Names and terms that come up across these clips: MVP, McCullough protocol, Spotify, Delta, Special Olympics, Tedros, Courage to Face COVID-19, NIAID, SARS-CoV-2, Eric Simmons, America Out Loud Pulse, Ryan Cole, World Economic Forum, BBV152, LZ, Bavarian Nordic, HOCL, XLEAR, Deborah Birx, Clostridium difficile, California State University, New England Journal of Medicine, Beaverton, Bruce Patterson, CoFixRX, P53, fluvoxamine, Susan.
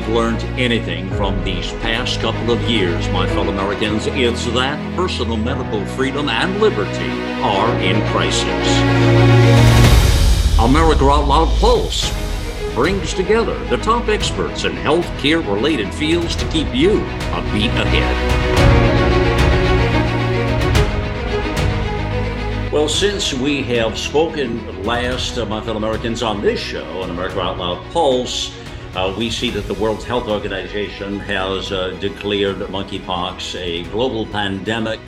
we've learned anything from these past couple of years, my fellow Americans, it's that personal medical freedom and liberty are in crisis. America Out Loud Pulse brings together the top experts in healthcare-related fields to keep you a beat ahead. Well, since we have spoken last, my fellow Americans, on this show, on America Out Loud Pulse, we see that the World Health Organization has declared monkeypox a global pandemic.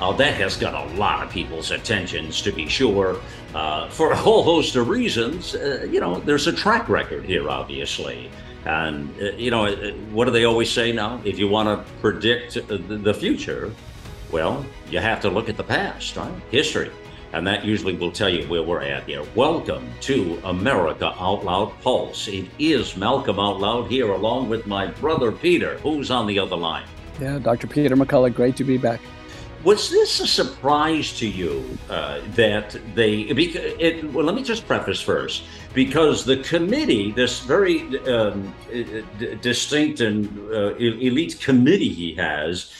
That has got a lot of people's attentions, to be sure, for a whole host of reasons. You know, there's a track record here, obviously. And, you know, what do they always say now? If you want to predict the future, well, you have to look at the past, right? History. And that usually will tell you where we're at here. Welcome to America Out Loud Pulse. It is Malcolm Out Loud here, along with my brother Peter, who's on the other line. Yeah, Dr. Peter McCullough, great to be back. Was this a surprise to you that they, well, let me just preface first, because the committee, this very distinct and elite committee he has,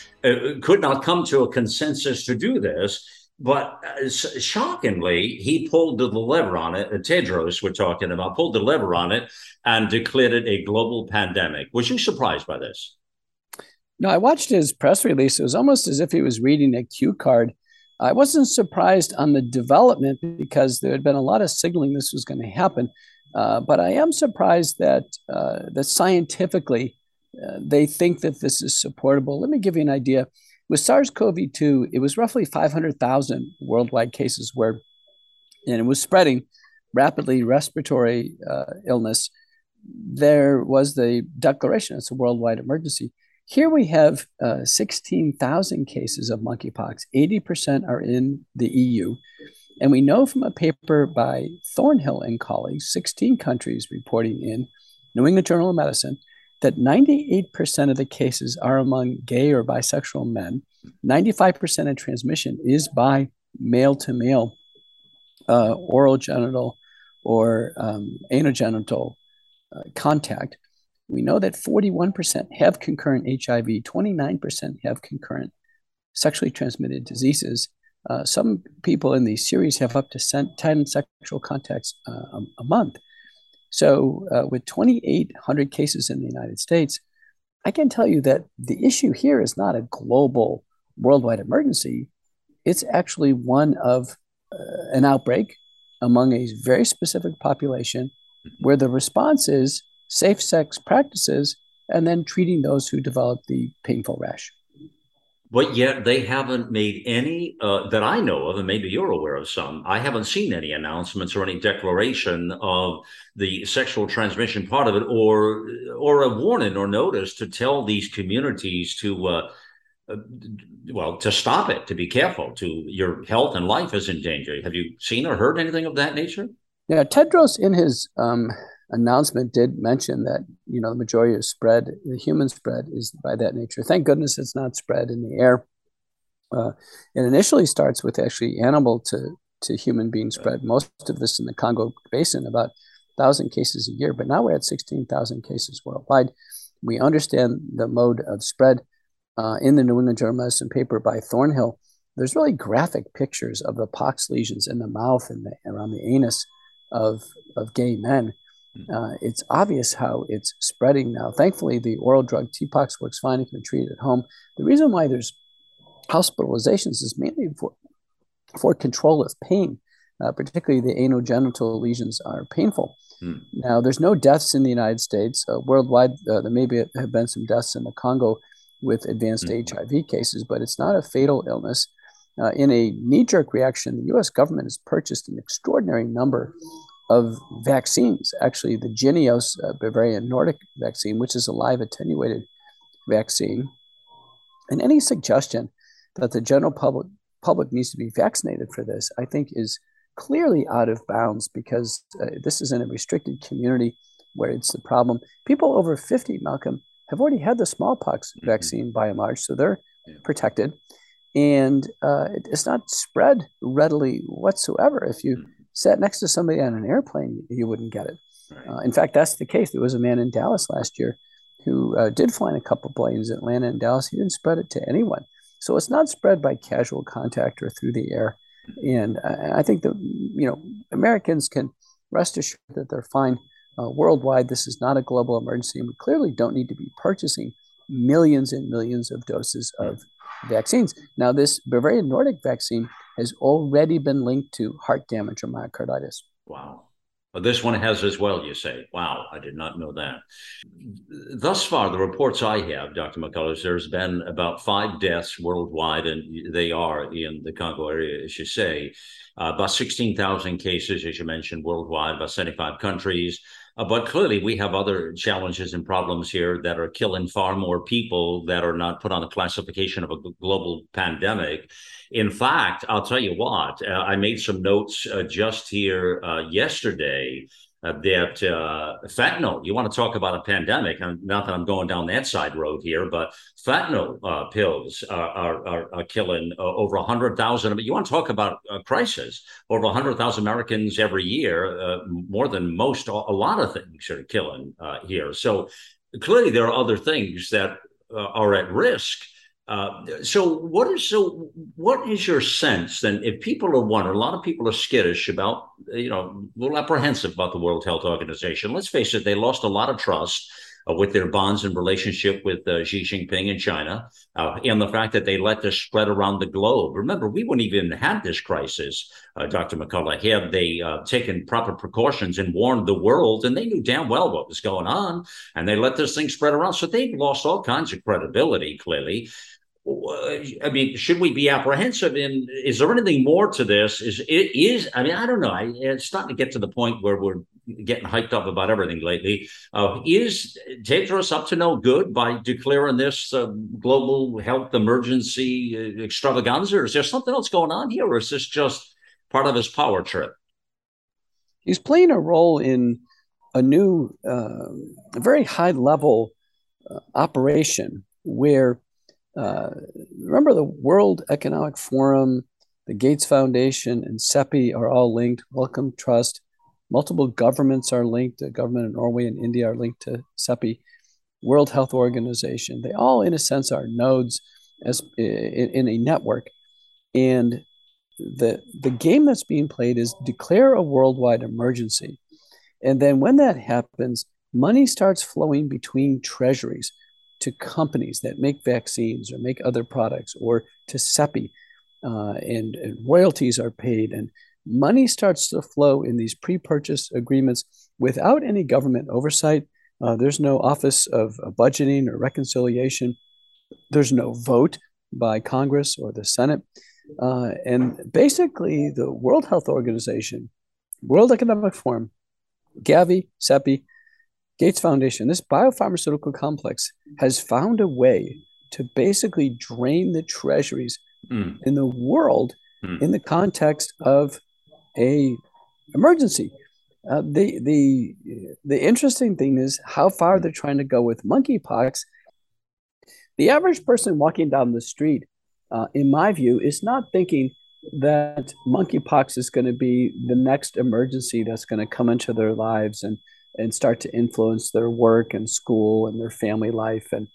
could not come to a consensus to do this, but shockingly, he pulled the lever on it, Tedros we're talking about, pulled the lever on it and declared it a global pandemic. Was you surprised by this? No, I watched his press release. It was almost as if he was reading a cue card. I wasn't surprised on the development because there had been a lot of signaling this was going to happen. But I am surprised that that scientifically they think that this is supportable. Let me give you an idea. With SARS-CoV-2, it was roughly 500,000 worldwide cases where, and it was spreading rapidly, respiratory illness. There was the declaration it's a worldwide emergency. Here we have 16,000 cases of monkeypox. 80% are in the EU. And we know from a paper by Thornhill and colleagues, 16 countries reporting in New England Journal of Medicine, that 98% of the cases are among gay or bisexual men. 95% of transmission is by male-to-male, oral genital or anogenital contact. We know that 41% have concurrent HIV, 29% have concurrent sexually transmitted diseases. Some people in these series have up to 10 sexual contacts a month. So with 2,800 cases in the United States, I can tell you that the issue here is not a global worldwide emergency. It's actually one of an outbreak among a very specific population where the response is safe sex practices, and then treating those who develop the painful rash. But yet they haven't made any that I know of, and maybe you're aware of some. I haven't seen any announcements or any declaration of the sexual transmission part of it, or a warning or notice to tell these communities to, well, to stop it, to be careful, to your health and life is in danger. Have you seen or heard anything of that nature? Yeah, Tedros in his announcement did mention that, you know, the majority of spread, the human spread is by that nature. Thank goodness it's not spread in the air. It initially starts with actually animal to human being spread. Most of this in the Congo Basin, about 1,000 cases a year, but now we're at 16,000 cases worldwide. We understand the mode of spread. In the New England Journal of Medicine paper by Thornhill, there's really graphic pictures of the pox lesions in the mouth and around the anus of gay men. It's obvious how it's spreading now. Thankfully, the oral drug T-pox works fine. It can be treated at home. The reason why there's hospitalizations is mainly for control of pain, particularly the anogenital lesions are painful. Now, there's no deaths in the United States. Worldwide, there may have been some deaths in the Congo with advanced HIV cases, but it's not a fatal illness. In a knee-jerk reaction, the U.S. government has purchased an extraordinary number of vaccines, actually the Genios Bavarian Nordic vaccine, which is a live attenuated vaccine. And any suggestion that the general public needs to be vaccinated for this, I think is clearly out of bounds because this is in a restricted community where it's the problem. People over 50, Malcolm, have already had the smallpox vaccine by and large, so they're protected. And it's not spread readily whatsoever. If you sat next to somebody on an airplane, you wouldn't get it. Right. In fact, that's the case. There was a man in Dallas last year who did fly in a couple planes, Atlanta and Dallas, he didn't spread it to anyone. So it's not spread by casual contact or through the air. And I think that, you know, Americans can rest assured that they're fine worldwide. This is not a global emergency, and we clearly don't need to be purchasing millions and millions of doses of vaccines. Now, this Bavarian Nordic vaccine has already been linked to heart damage or myocarditis. Wow. Well, this one has as well, you say. Wow, I did not know that. Thus far, the reports I have, Dr. McCullough, there's been about 5 deaths worldwide, and they are in the Congo area, as you say. About 16,000 cases, as you mentioned, worldwide, about 75 countries. But clearly, we have other challenges and problems here that are killing far more people that are not put on the classification of a global pandemic. In fact, I'll tell you what, I made some notes just here yesterday that fentanyl, you want to talk about a pandemic, and not that I'm going down that side road here, but fentanyl pills are killing over 100,000. You want to talk about a crisis, over 100,000 Americans every year, more than most, a lot of things are killing here. So clearly there are other things that are at risk. So what is your sense then, if people are wondering, a lot of people are skittish about, you know, a little apprehensive about the World Health Organization. Let's face it, they lost a lot of trust with their bonds and relationship with Xi Jinping in China, and the fact that they let this spread around the globe. Remember, we wouldn't even have this crisis, Dr. McCullough, had they taken proper precautions and warned the world, and they knew damn well what was going on, and they let this thing spread around. So they've lost all kinds of credibility, clearly. I mean, should we be apprehensive? And is there anything more to this? I don't know. It's starting to get to the point where we're getting hyped up about everything lately. Is Tedros up to no good by declaring this global health emergency extravaganza? Or is there something else going on here? Or is this just part of his power trip? He's playing a role in a new, very high-level operation where remember the World Economic Forum, the Gates Foundation, and CEPI are all linked. Wellcome Trust, multiple governments are linked. The government of Norway and India are linked to CEPI. World Health Organization. They all, in a sense, are nodes as in a network. And the game that's being played is declare a worldwide emergency, and then when that happens, money starts flowing between treasuries to companies that make vaccines or make other products, or to CEPI, and royalties are paid, and money starts to flow in these pre-purchase agreements without any government oversight. There's no office of budgeting or reconciliation. There's no vote by Congress or the Senate. And basically, the World Health Organization, World Economic Forum, GAVI, CEPI, Gates Foundation, this biopharmaceutical complex has found a way to basically drain the treasuries in the world in the context of a emergency. The interesting thing is how far they're trying to go with monkeypox. The average person walking down the street, in my view, is not thinking that monkeypox is going to be the next emergency that's going to come into their lives and start to influence their work and school and their family life and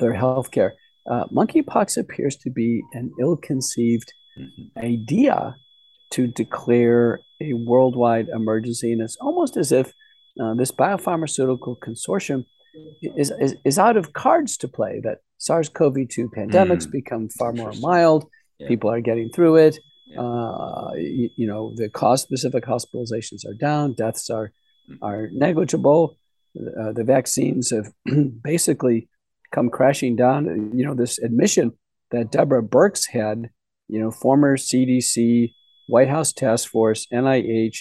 their healthcare. Monkeypox appears to be an ill-conceived idea to declare a worldwide emergency. And it's almost as if this biopharmaceutical consortium is out of cards to play, that SARS-CoV-2 pandemics become far more mild. Yeah. People are getting through it. Yeah. The cause-specific hospitalizations are down, deaths are negligible. The vaccines have basically come crashing down. You know, this admission that Deborah Birx had, you know, former CDC, White House Task Force, NIH,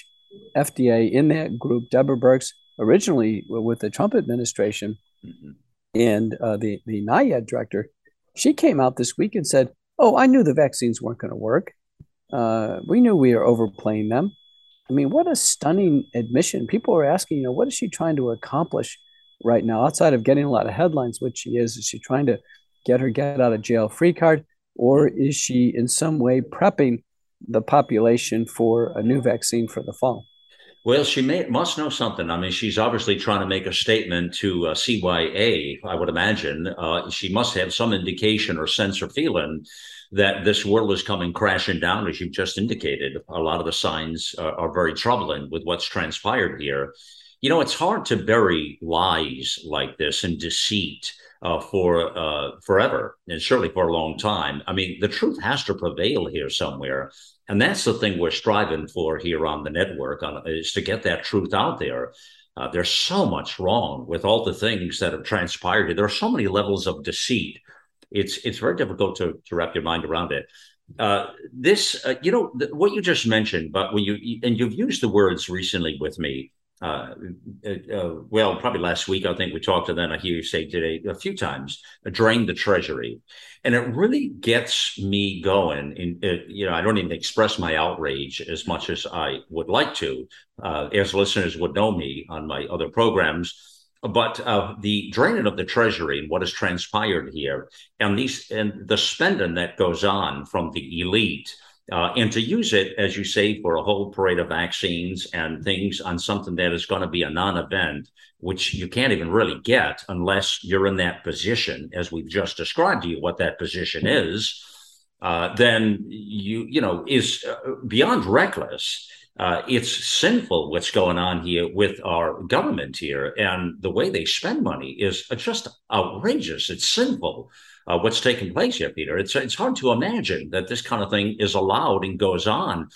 FDA, in that group, Deborah Birx, originally with the Trump administration, and the NIAID director, she came out this week and said, oh, I knew the vaccines weren't going to work. We knew we were overplaying them. I mean, what a stunning admission. People are asking, you know, what is she trying to accomplish right now? Outside of getting a lot of headlines, which she is she trying to get her get out of jail free card? Or is she in some way prepping the population for a new vaccine for the fall? Well, she must know something. I mean, she's obviously trying to make a statement to CYA, I would imagine. She must have some indication or sense or feeling that this world is coming crashing down, as you've just indicated. A lot of the signs are very troubling with what's transpired here. You know, it's hard to bury lies like this and deceit for forever, and certainly for a long time. I mean, the truth has to prevail here somewhere. And that's the thing we're striving for here on the network, is to get that truth out there. There's so much wrong with all the things that have transpired here. There are so many levels of deceit. It's very difficult to wrap your mind around it. What you just mentioned, but when you've used the words recently with me, probably last week, I think we talked, and then I hear you say today a few times, drain the treasury. And it really gets me going. I don't even express my outrage as much as I would like to, as listeners would know me on my other programs. But the draining of the treasury and what has transpired here, and the spending that goes on from the elite, and to use it, as you say, for a whole parade of vaccines and things on something that is going to be a non-event, which you can't even really get unless you're in that position, as we've just described to you what that position is, then is beyond reckless. It's sinful what's going on here with our government here, and the way they spend money is just outrageous. It's sinful what's taking place here, Peter. It's hard to imagine that this kind of thing is allowed and goes on.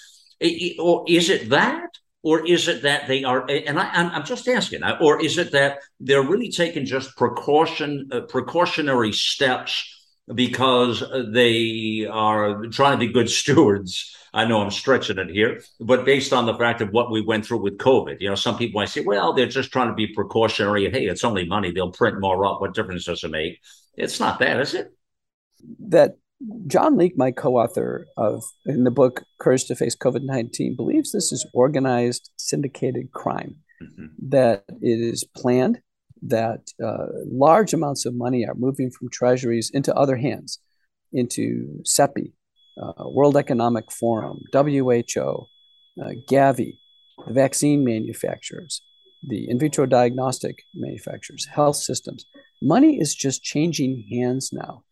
Or is it that? Or is it that they are, and I'm just asking, or is it that they're really taking just precautionary steps because they are trying to be good stewards? I know I'm stretching it here, but based on the fact of what we went through with COVID, some people might say, well, they're just trying to be precautionary. Hey, it's only money. They'll print more up. What difference does it make? It's not that, is it? That John Leake, my co-author in the book, Courage to Face COVID-19, believes this is organized, syndicated crime, that it is planned, that large amounts of money are moving from treasuries into other hands, into CEPI, World Economic Forum, WHO, GAVI, the vaccine manufacturers, the in vitro diagnostic manufacturers, health systems. Money is just changing hands now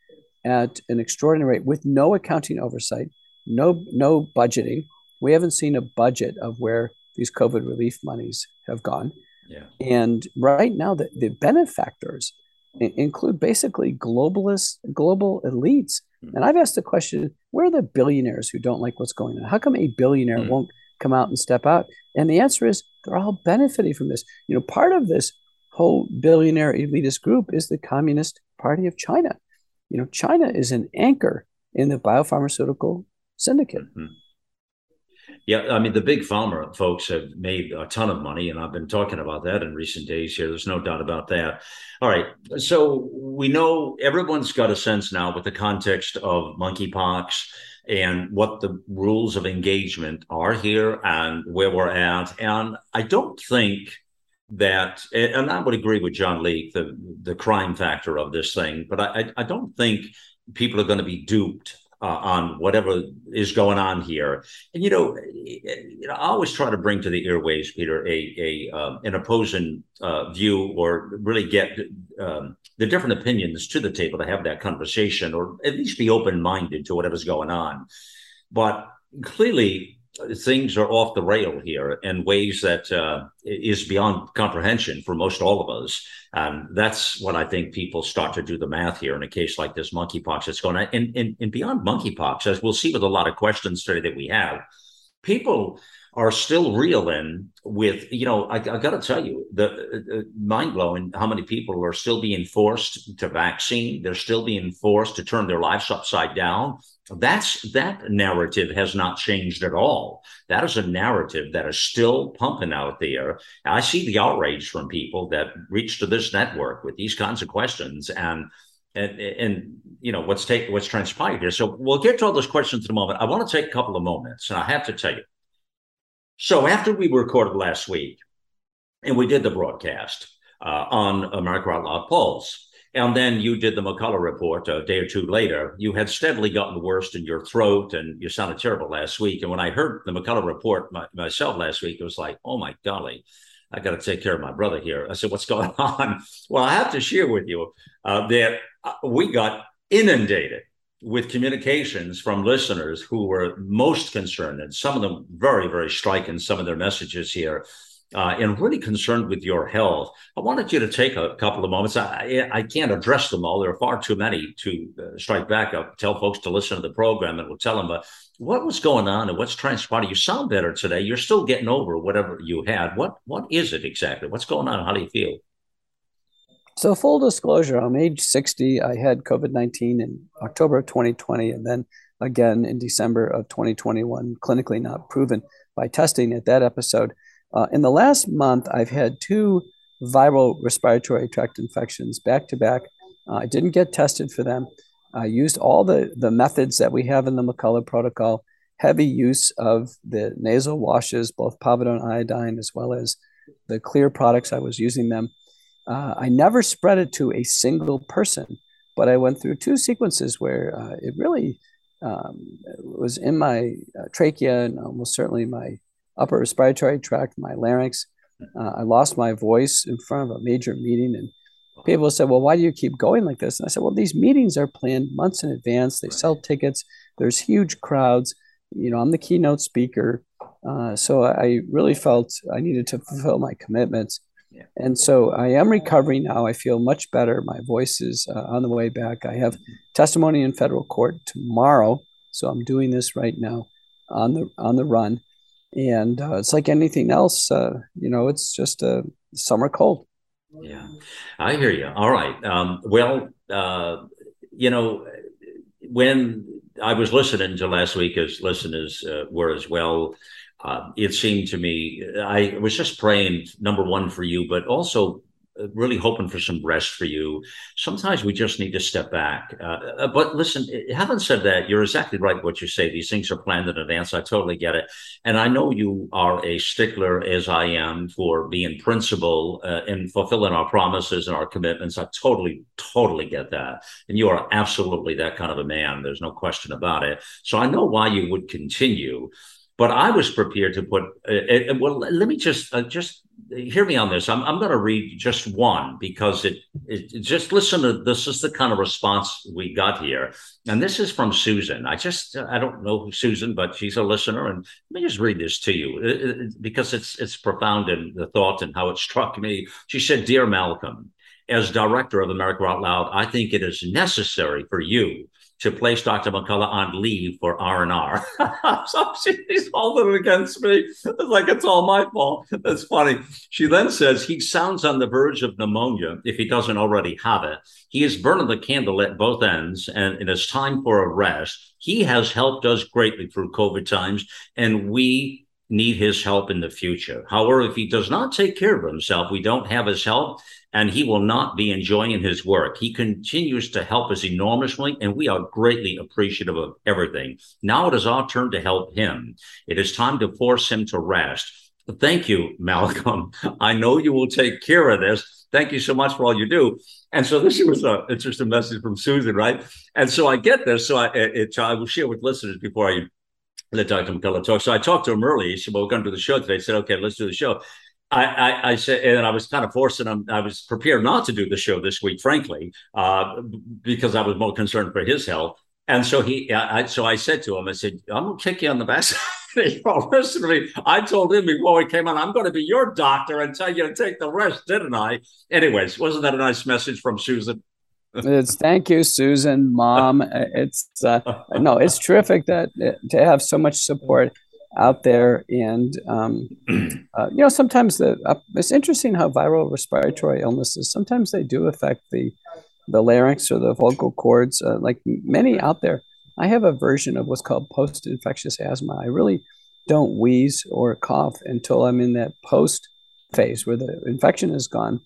at an extraordinary rate with no accounting oversight, no budgeting. We haven't seen a budget of where these COVID relief monies have gone. Yeah. And right now, the benefactors include basically global elites. Mm-hmm. And I've asked the question, where are the billionaires who don't like what's going on? How come a billionaire won't come out and step out? And the answer is they're all benefiting from this. Part of this whole billionaire elitist group is the Communist Party of China. China is an anchor in the biopharmaceutical syndicate. Mm-hmm. Yeah, I mean, the big pharma folks have made a ton of money, and I've been talking about that in recent days here. There's no doubt about that. All right, so we know everyone's got a sense now with the context of monkeypox and what the rules of engagement are here and where we're at. And I don't think that, and I would agree with John Leake, the crime factor of this thing, but I don't think people are going to be duped on whatever is going on here. And, I always try to bring to the airwaves, Peter, an opposing view, or really get the different opinions to the table to have that conversation, or at least be open-minded to whatever's going on. But clearly, things are off the rail here in ways that is beyond comprehension for most all of us. That's what I think people start to do the math here in a case like this monkeypox that's going on. And beyond monkeypox, as we'll see with a lot of questions today that we have, people are still reeling with, I got to tell you, the mind-blowing how many people are still being forced to vaccine. They're still being forced to turn their lives upside down. That narrative has not changed at all. That is a narrative that is still pumping out there. I see the outrage from people that reach to this network with these kinds of questions and what's transpired here. So we'll get to all those questions in a moment. I want to take a couple of moments, and I have to tell you. So after we recorded last week, and we did the broadcast on America Out Loud Pulse, And then you did the McCullough report a day or two later. You had steadily gotten worse in your throat, and you sounded terrible last week. And when I heard the McCullough report myself last week, it was like, oh my golly, I got to take care of my brother here. I said, what's going on? Well, I have to share with you that we got inundated with communications from listeners who were most concerned, and some of them very, very striking, some of their messages here, and really concerned with your health. I wanted you to take a couple of moments. I can't address them all. There are far too many to strike back up. Tell folks to listen to the program, and we'll tell them what was going on and what's transpiring. You sound better today. You're still getting over whatever you had. What is it exactly? What's going on? How do you feel? So full disclosure, I'm age 60. I had COVID-19 in October of 2020, and then again in December of 2021, clinically not proven by testing at that episode. In the last month, I've had two viral respiratory tract infections back to back. I didn't get tested for them. I used all the methods that we have in the McCullough protocol, heavy use of the nasal washes, both povidone iodine as well as the clear products. I was using them. I never spread it to a single person, but I went through two sequences where it really was in my trachea and almost certainly my upper respiratory tract, my larynx. I lost my voice in front of a major meeting, and people said, well, why do you keep going like this? And I said, well, these meetings are planned months in advance. They sell tickets. There's huge crowds. You know, I'm the keynote speaker. So I really felt I needed to fulfill my commitments. Yeah. And so I am recovering now. I feel much better. My voice is on the way back. I have testimony in federal court tomorrow. So I'm doing this right now on the run. And it's like anything else, you know, it's just a summer cold. Yeah, I hear you. All right. Well, you know, when I was listening to last week, as listeners were as well, it seemed to me, I was just praying, number one, for you, but also really hoping for some rest for you. Sometimes we just need to step back. But listen, having said that, you're exactly right what you say. These things are planned in advance. I totally get it. And I know you are a stickler, as I am, for being principled and fulfilling our promises and our commitments. I totally get that. And you are absolutely that kind of a man. There's no question about it. So I know why you would continue. But I was prepared to put, well, let me just hear me on this. I'm going to read just one because it just listen to this is the kind of response we got here. And this is from Susan. I don't know who Susan, but she's a listener. And let me just read this to you because it's profound in the thought and how it struck me. She said, "Dear Malcolm, as director of America Out Loud, I think it is necessary for you to place Dr. McCullough on leave for R&R. So she's holding it against me. It's like, it's all my fault. That's funny. She then says, he sounds on the verge of pneumonia if he doesn't already have it. He is burning the candle at both ends, and it is time for a rest. He has helped us greatly through COVID times, and we need his help in the future. However, if he does not take care of himself, we don't have his help, and he will not be enjoying his work. He continues to help us enormously, and we are greatly appreciative of everything. Now it is our turn to help him. It is time to force him to rest. Thank you, Malcolm. I know you will take care of this. Thank you so much for all you do." And so this was an interesting message from Susan, right? And so I get this. So I will share with listeners before I let Dr. McCullough talk. So I talked to him early. He said, "Well, we're going to do the show today." I said, "Okay, let's do the show." I said, and I was kind of forcing him. I was prepared not to do the show this week, frankly, because I was more concerned for his health. And so I said to him, I said, "I'm going to kick you on the backside." Listen to me. I told him before he came on, "I'm going to be your doctor and tell you to take the rest," didn't I? Anyways, wasn't that a nice message from Susan? It's thank you, Susan, Mom. It's no, it's terrific that to have so much support out there, and you know, sometimes it's interesting how viral respiratory illnesses sometimes they do affect the larynx or the vocal cords. Like many out there, I have a version of what's called post-infectious asthma. I really don't wheeze or cough until I'm in that post phase where the infection is gone.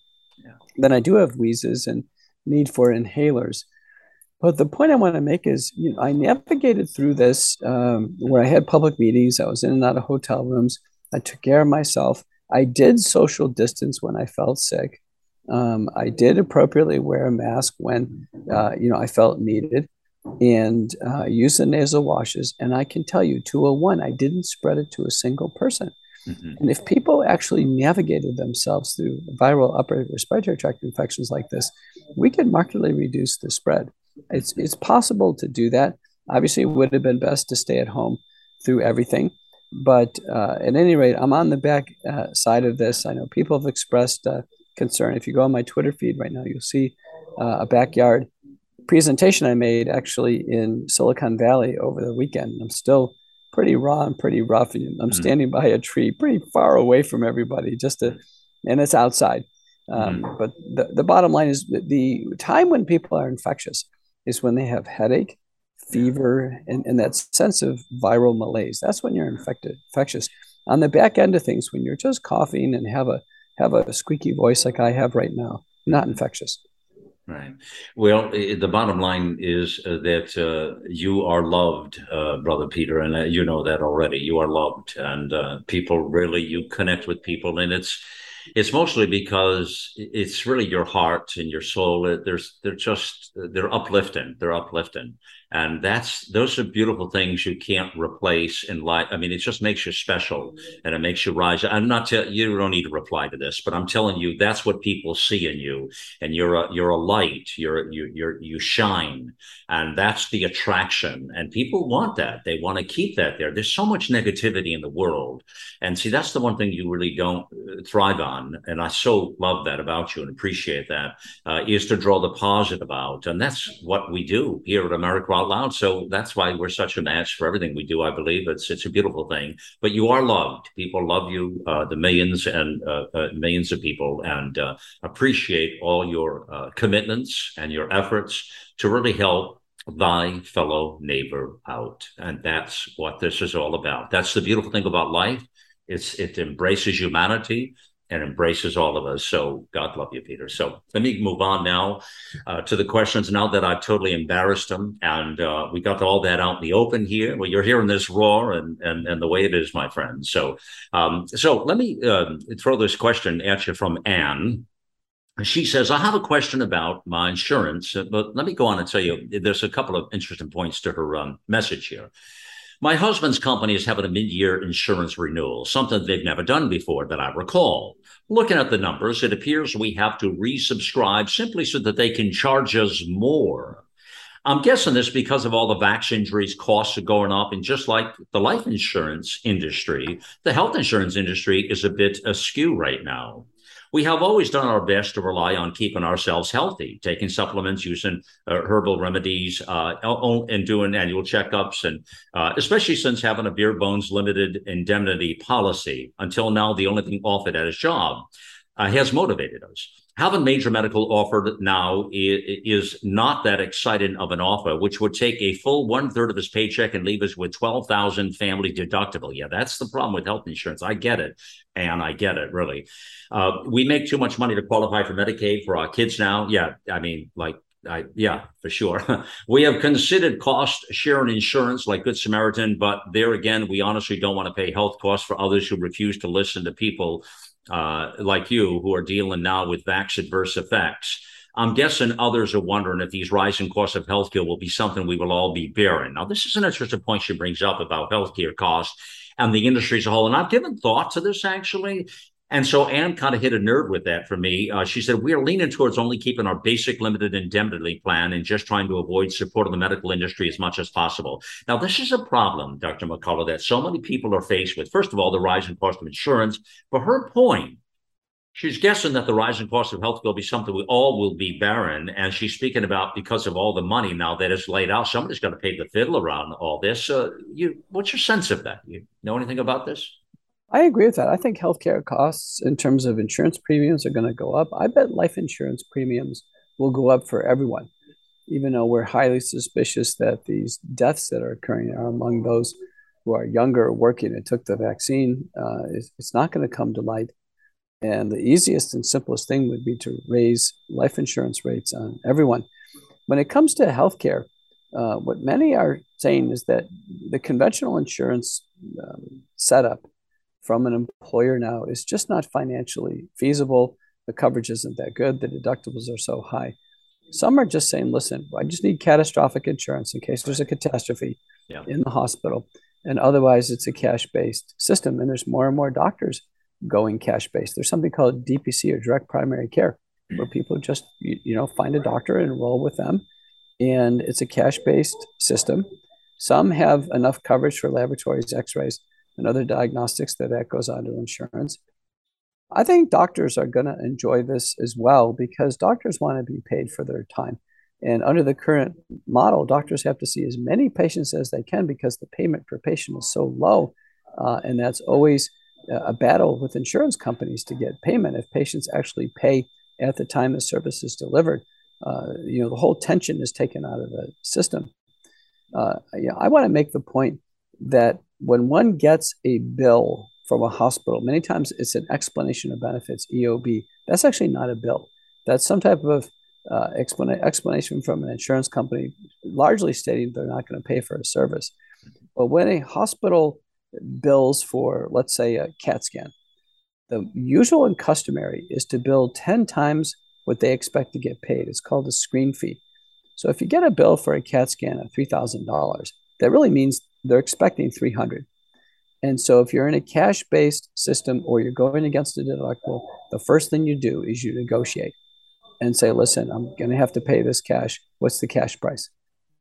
Yeah. Then I do have wheezes and need for inhalers. But the point I want to make is, you know, I navigated through this where I had public meetings. I was in and out of hotel rooms. I took care of myself. I did social distance when I felt sick. I did appropriately wear a mask when, I felt needed, and use the nasal washes. And I can tell you, 201, I didn't spread it to a single person. Mm-hmm. And if people actually navigated themselves through viral upper respiratory tract infections like this, we could markedly reduce the spread. It's possible to do that. Obviously, it would have been best to stay at home through everything. But at any rate, I'm on the back side of this. I know people have expressed concern. If you go on my Twitter feed right now, you'll see a backyard presentation I made actually in Silicon Valley over the weekend. I'm still pretty raw and pretty rough. And I'm standing by a tree pretty far away from everybody and it's outside. But the bottom line is the time when people are infectious is when they have headache, fever, and that sense of viral malaise. That's when you're infectious. On the back end of things, when you're just coughing and have a squeaky voice like I have right now, not infectious. Right. Well, the bottom line is that you are loved, Brother Peter, and you know that already. You are loved, and people really, you connect with people, and it's mostly because it's really your heart and your soul. They're uplifting. They're uplifting, and those are beautiful things you can't replace in life. I mean, it just makes you special, and it makes you rise. I'm not you don't need to reply to this, but I'm telling you that's what people see in you, and you're a light. You shine, and that's the attraction. And people want that. They want to keep that there. There's so much negativity in the world, and see, that's the one thing you really don't thrive on. And I so love that about you and appreciate that, is to draw the positive out. And that's what we do here at America Out Loud. So that's why we're such a match for everything we do, I believe. It's a beautiful thing. But you are loved. People love you, the millions and millions of people, and appreciate all your commitments and your efforts to really help thy fellow neighbor out. And that's what this is all about. That's the beautiful thing about life. It embraces humanity and embraces all of us. So God love you, Peter. So let me move on now to the questions, now that I've totally embarrassed them. And we got all that out in the open here. Well, you're hearing this roar and the way it is, my friend. So, let me throw this question at you from Anne. She says, I have a question about my insurance, but let me go on and tell you, there's a couple of interesting points to her message here. My husband's company is having a mid-year insurance renewal, something they've never done before that I recall. Looking at the numbers, it appears we have to resubscribe simply so that they can charge us more. I'm guessing this because of all the vax injuries, costs are going up, and just like the life insurance industry, the health insurance industry is a bit askew right now. We have always done our best to rely on keeping ourselves healthy, taking supplements, using herbal remedies, and doing annual checkups, and especially since having a bare bones limited indemnity policy. Until now, the only thing offered at his job has motivated us. Having major medical offered now is not that exciting of an offer, which would take a full 1/3 of his paycheck and leave us with $12,000 family deductible. Yeah, that's the problem with health insurance. I get it, and I get it, really. We make too much money to qualify for Medicaid for our kids now. Yeah, I mean, yeah, for sure. We have considered cost sharing insurance like Good Samaritan, but there again, we honestly don't want to pay health costs for others who refuse to listen to people like you who are dealing now with vax adverse effects. I'm guessing others are wondering if these rising costs of healthcare will be something we will all be bearing. Now, this is an interesting point she brings up about healthcare costs and the industry as a whole. And I've given thought to this, actually. And so Anne kind of hit a nerve with that for me. She said, we are leaning towards only keeping our basic limited indemnity plan and just trying to avoid supporting the medical industry as much as possible. Now, this is a problem, Dr. McCullough, that so many people are faced with. First of all, the rising cost of insurance. But her point, she's guessing that the rising cost of health will be something we all will be bearing. And she's speaking about because of all the money now that is laid out, somebody's going to pay the fiddle around all this. What's your sense of that? You know anything about this? I agree with that. I think healthcare costs in terms of insurance premiums are going to go up. I bet life insurance premiums will go up for everyone, even though we're highly suspicious that these deaths that are occurring are among those who are younger, working, and took the vaccine. It's not going to come to light. And the easiest and simplest thing would be to raise life insurance rates on everyone. When it comes to healthcare, what many are saying is that the conventional insurance setup from an employer now is just not financially feasible. the coverage isn't that good, the deductibles are so high. Some are just saying, listen, I just need catastrophic insurance in case there's a catastrophe in the hospital. And otherwise, it's a cash-based system. And there's more and more doctors going cash-based. There's something called DPC, or direct primary care, where people just, you know, find a doctor and enroll with them. And it's a cash-based system. Some have enough coverage for laboratories, x-rays, and other diagnostics that goes on to insurance. I think doctors are going to enjoy this as well, because doctors want to be paid for their time. And under the current model, doctors have to see as many patients as they can because the payment per patient is so low. And that's always a battle with insurance companies to get payment if patients actually pay at the time the service is delivered. You know, the whole tension is taken out of the system. I want to make the point that when one gets a bill from a hospital, many times it's an explanation of benefits, EOB. That's actually not a bill. That's some type of explanation from an insurance company, largely stating they're not going to pay for a service. But when a hospital bills for, let's say, a CAT scan, the usual and customary is to bill 10 times what they expect to get paid. It's called a screen fee. So if you get a bill for a CAT scan of $3,000, that really means they're expecting $300. And so if you're in a cash-based system or you're going against a deductible, the first thing you do is you negotiate and say, listen, I'm going to have to pay this cash. What's the cash price?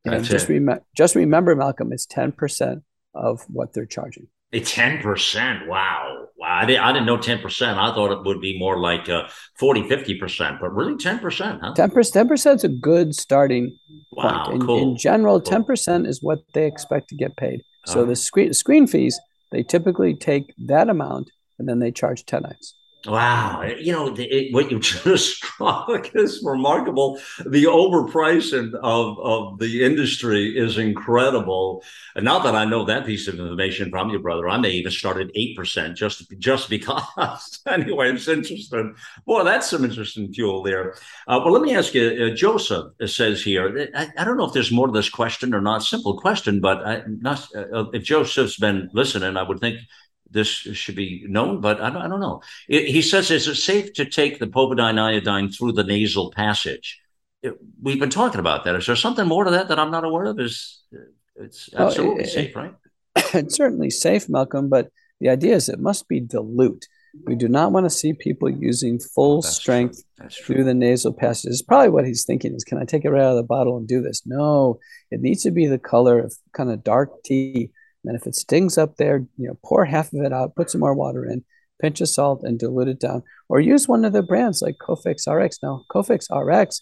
And just remember, Malcolm, it's 10% of what they're charging. It's 10%. Wow. I didn't know 10%. I thought it would be more like 40, 50%, but really 10%, huh? 10% is a good starting point. Cool. In general, cool. 10% is what they expect to get paid. So the screen fees, they typically take that amount and then they charge 10x. Wow. You know, what you just struck is remarkable. The overpricing of the industry is incredible. And now that I know that piece of information from you, brother, I may even start at 8% just because. Anyway, it's interesting. Boy, that's some interesting fuel there. Well, let me ask you, Joseph says here, I don't know if there's more to this question or not. Simple question, but if Joseph's been listening, I would think this should be known, but I don't know. He says, is it safe to take the povidone iodine through the nasal passage? We've been talking about that. Is there something more to that that I'm not aware of? It's absolutely safe, right? It's certainly safe, Malcolm, but the idea is it must be dilute. We do not want to see people using full strength through the nasal passage. It's probably what he's thinking is, can I take it right out of the bottle and do this? No, it needs to be the color of kind of dark tea. And if it stings up there, you know, pour half of it out, put some more water in, pinch of salt, and dilute it down. Or use one of their brands like CoFixRX. Now, CoFixRX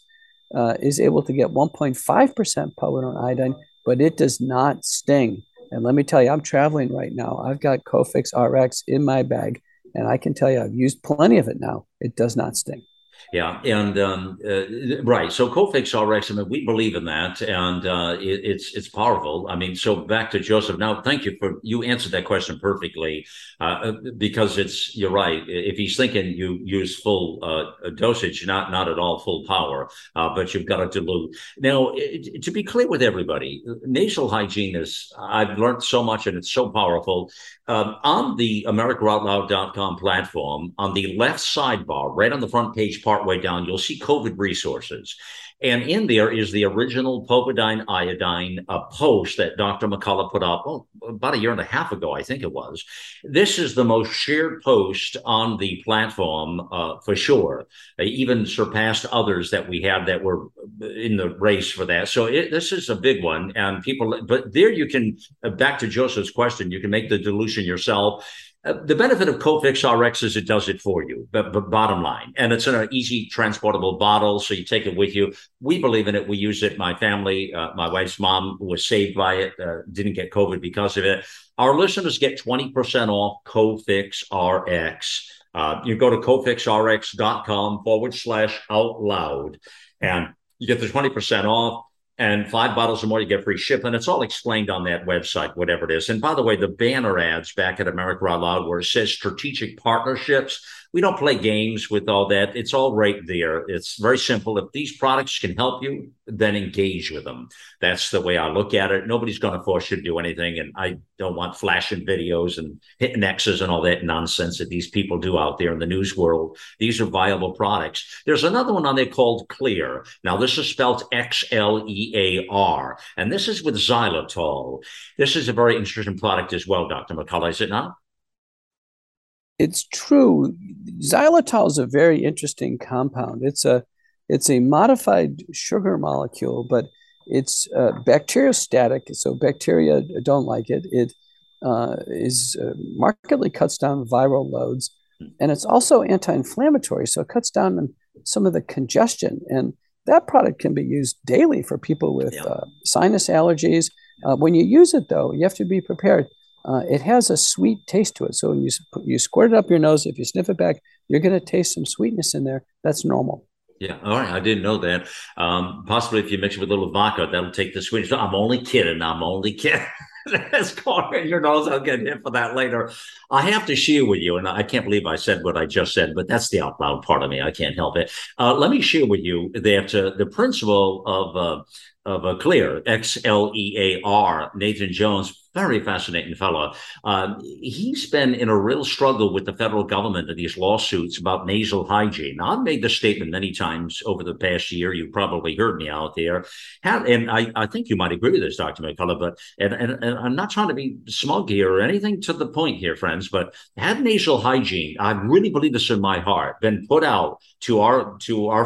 is able to get 1.5% povidone iodine, but it does not sting. And let me tell you, I'm traveling right now. I've got CoFixRX in my bag, and I can tell you I've used plenty of it now. It does not sting. Yeah. And right. So CoFixRX, I mean, we believe in that, and it's powerful. I mean, so back to Joseph. Now, thank you for, you answered that question perfectly, because you're right. If he's thinking you use full dosage, not at all full power, but you've got to dilute. Now, to be clear with everybody, nasal hygiene is, I've learned so much and it's so powerful. On the AmericaOutloud.com platform, on the left sidebar, right on the front page, partway down, you'll see COVID resources. And in there is the original povidone iodine post that Dr. McCullough put up about a year and a half ago, I think it was. This is the most shared post on the platform for sure. They even surpassed others that we had that were in the race for that. So this is a big one. And people, but there you can, back to Joseph's question, you can make the dilution yourself. The benefit of CoFixRX is it does it for you, but bottom line. And it's in an easy transportable bottle, so you take it with you. We believe in it. We use it. My family, my wife's mom was saved by it, didn't get COVID because of it. Our listeners get 20% off CoFixRX. You go to CoFixRX.com/outloud, and you get the 20% off. And 5 bottles or more, you get free shipping. It's all explained on that website, whatever it is. And by the way, the banner ads back at America Out Loud where it says strategic partnerships, we don't play games with all that. It's all right there. It's very simple. If these products can help you, then engage with them. That's the way I look at it. Nobody's going to force you to do anything. And I don't want flashing videos and hitting X's and all that nonsense that these people do out there in the news world. These are viable products. There's another one on there called Clear. Now, this is spelled X-L-E-A-R. And this is with xylitol. This is a very interesting product as well, Dr. McCullough, is it not? It's true. Xylitol is a very interesting compound. It's a modified sugar molecule, but it's bacteriostatic, so bacteria don't like it. It markedly cuts down viral loads, and it's also anti-inflammatory, so it cuts down on some of the congestion. And that product can be used daily for people with sinus allergies. When you use it, though, you have to be prepared. It has a sweet taste to it, so when you squirt it up your nose, if you sniff it back, you're going to taste some sweetness in there. That's normal. Yeah. All right. I didn't know that. Possibly if you mix it with a little vodka, that'll take the sweetness. I'm only kidding. That's correct. Your nose, I'll get hit for that later. I have to share with you, and I can't believe I said what I just said, but that's the out loud part of me. I can't help it. Let me share with you that the principal of Clear, X-L-E-A-R, Nathan Jones, very fascinating fellow. He's been in a real struggle with the federal government in these lawsuits about nasal hygiene. Now, I've made this statement many times over the past year. You probably heard me out there. And I think you might agree with this, Dr. McCullough, but and I'm not trying to be smug here or anything to the point here, friends, but had nasal hygiene, I really believe this in my heart, been put out to our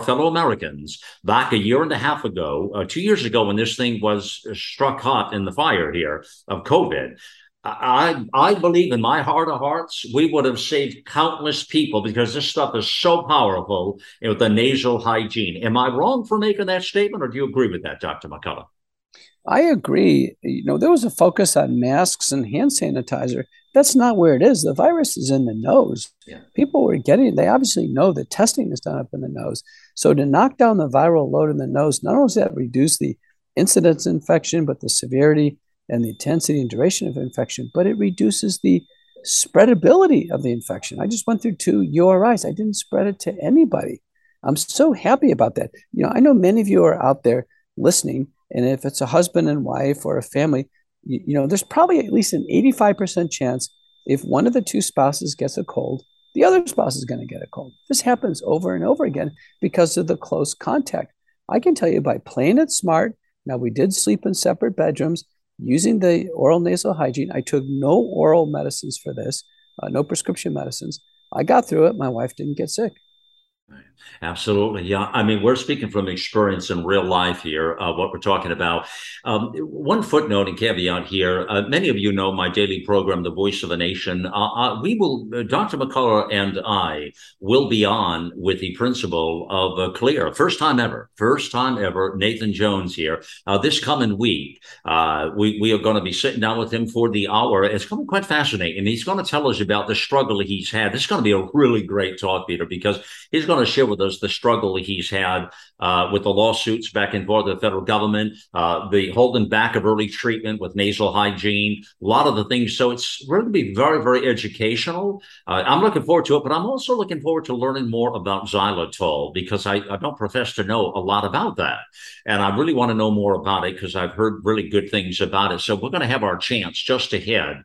fellow Americans back a year and a half ago, 2 years ago, when this thing was struck hot in the fire here of COVID, I believe in my heart of hearts, we would have saved countless people because this stuff is so powerful with the nasal hygiene. Am I wrong for making that statement, or do you agree with that, Dr. McCullough? I agree. You know, there was a focus on masks and hand sanitizer. That's not where it is. The virus is in the nose. Yeah. People were getting it. They obviously know that testing is done up in the nose. So to knock down the viral load in the nose, not only does that reduce the incidence of infection, but the severity and the intensity and duration of infection, but it reduces the spreadability of the infection. I just went through 2 URIs. I didn't spread it to anybody. I'm so happy about that. You know, I know many of you are out there listening, and if it's a husband and wife or a family, you know, there's probably at least an 85% chance if one of the 2 spouses gets a cold, the other spouse is going to get a cold. This happens over and over again because of the close contact. I can tell you by playing it smart. Now, we did sleep in separate bedrooms. Using the oral nasal hygiene, I took no oral medicines for this, no prescription medicines. I got through it. My wife didn't get sick. Absolutely. Yeah. I mean, we're speaking from experience in real life here, what we're talking about. One footnote and caveat here. Many of you know my daily program, The Voice of the Nation. Dr. McCullough and I will be on with the principal of Clear. First time ever, Nathan Jones here. This coming week, we are going to be sitting down with him for the hour. It's going to be quite fascinating. He's going to tell us about the struggle he's had. This is going to be a really great talk, Peter, because he's going to share with us the struggle he's had with the lawsuits back and forth with the federal government, the holding back of early treatment with nasal hygiene, a lot of the things. So it's going to be very, very educational. I'm looking forward to it, but I'm also looking forward to learning more about xylitol because I don't profess to know a lot about that. And I really want to know more about it because I've heard really good things about it. So we're going to have our chance just ahead.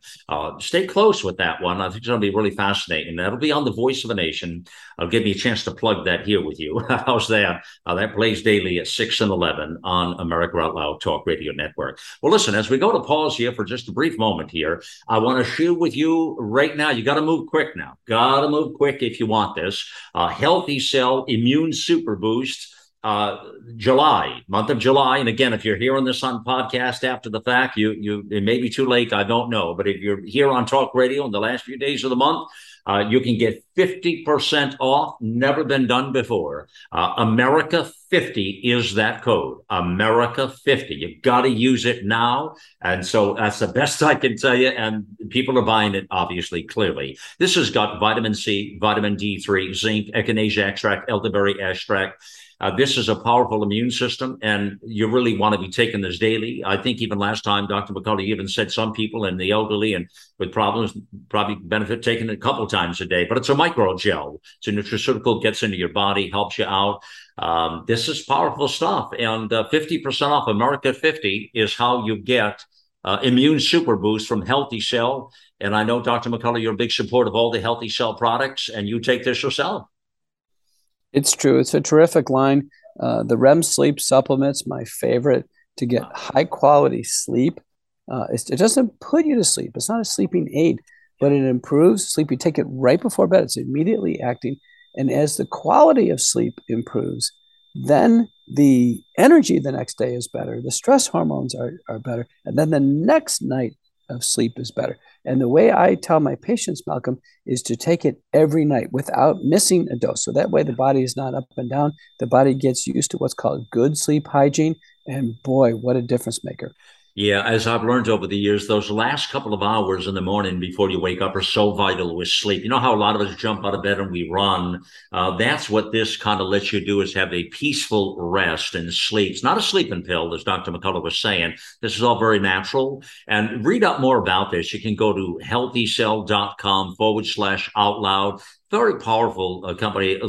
Stay close with that one. I think it's going to be really fascinating. That'll be on The Voice of the Nation. It'll give me a chance to plug that here with you. How's that? That plays daily at 6 and 11 on America Out Loud Talk Radio Network. Well, listen, as we go to pause here for just a brief moment here, I want to share with you right now. You got to move quick now. Got to move quick if you want this. Healthy Cell Immune Super Boost. Month of July. And again, if you're hearing this on podcast after the fact, it may be too late. I don't know. But if you're here on talk radio in the last few days of the month, you can get 50% off. Never been done before. America 50 is that code. America 50. You've got to use it now. And so that's the best I can tell you. And people are buying it, obviously, clearly. This has got vitamin C, vitamin D3, zinc, echinacea extract, elderberry extract, This is a powerful immune system, and you really want to be taking this daily. I think even last time, Dr. McCullough even said some people and the elderly and with problems probably benefit taking it a couple times a day, but it's a microgel. It's a nutraceutical, gets into your body, helps you out. This is powerful stuff. And 50% off America 50 is how you get immune super boost from Healthy Cell. And I know, Dr. McCullough, you're a big supporter of all the Healthy Cell products, and you take this yourself. It's true. It's a terrific line. The REM sleep supplements, my favorite, to get high quality sleep. It doesn't put you to sleep. It's not a sleeping aid, but it improves sleep. You take it right before bed. It's immediately acting. And as the quality of sleep improves, then the energy the next day is better. The stress hormones are better. And then the next night of sleep is better. And the way I tell my patients, Malcolm, is to take it every night without missing a dose. So that way the body is not up and down. The body gets used to what's called good sleep hygiene. And boy, what a difference maker. Yeah, as I've learned over the years, those last couple of hours in the morning before you wake up are so vital with sleep. You know how a lot of us jump out of bed and we run? That's what this kind of lets you do, is have a peaceful rest and sleep. It's not a sleeping pill, as Dr. McCullough was saying. This is all very natural. And read up more about this. You can go to healthycell.com/outloud. Very powerful company.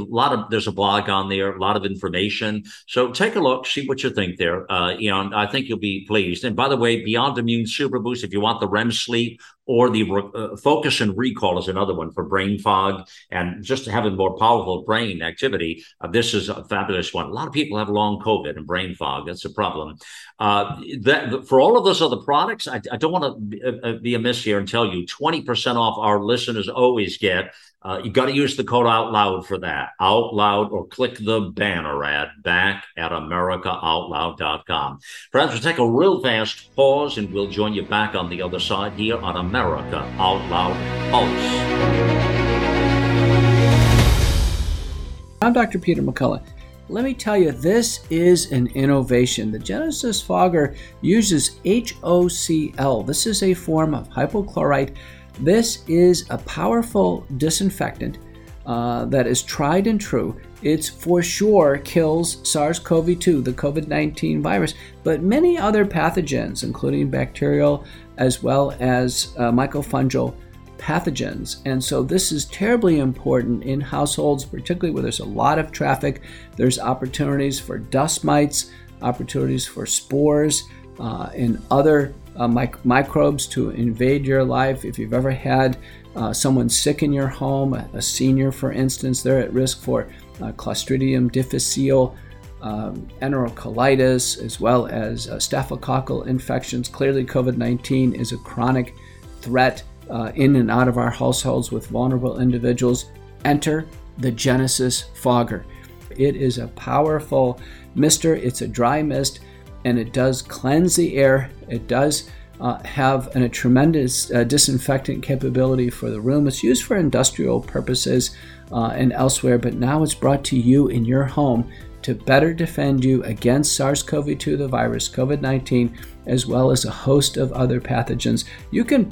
There's a blog on there, a lot of information. So take a look, see what you think there. And I think you'll be pleased. And by the way, Beyond Immune Super Boost, if you want the REM sleep or the focus and recall is another one for brain fog and just having more powerful brain activity. This is a fabulous one. A lot of people have long COVID and brain fog. That's a problem. For all of those other products, I don't want to be amiss here and tell you 20% off our listeners always get. You got to use the code Out Loud for that. Out Loud, or click the banner ad back at AmericaOutloud.com. Perhaps we'll take a real fast pause and we'll join you back on the other side here on America Out Loud Pulse. I'm Dr. Peter McCullough. Let me tell you, this is an innovation. The Genesis Fogger uses HOCL. This is a form of hypochlorite. This is a powerful disinfectant that is tried and true. It's for sure kills SARS-CoV-2, the COVID-19 virus, but many other pathogens, including bacterial as well as mycofungal pathogens. And so this is terribly important in households, particularly where there's a lot of traffic. There's opportunities for dust mites, opportunities for spores, and other microbes to invade your life. If you've ever had someone sick in your home, a senior for instance, they're at risk for Clostridium difficile, enterocolitis, as well as staphylococcal infections. Clearly, COVID-19 is a chronic threat in and out of our households with vulnerable individuals. Enter the Genesis Fogger. It is a powerful mister. It's a dry mist, and it does cleanse the air. It does have a tremendous disinfectant capability for the room. It's used for industrial purposes and elsewhere, but now it's brought to you in your home to better defend you against SARS-CoV-2, the virus, COVID-19, as well as a host of other pathogens. You can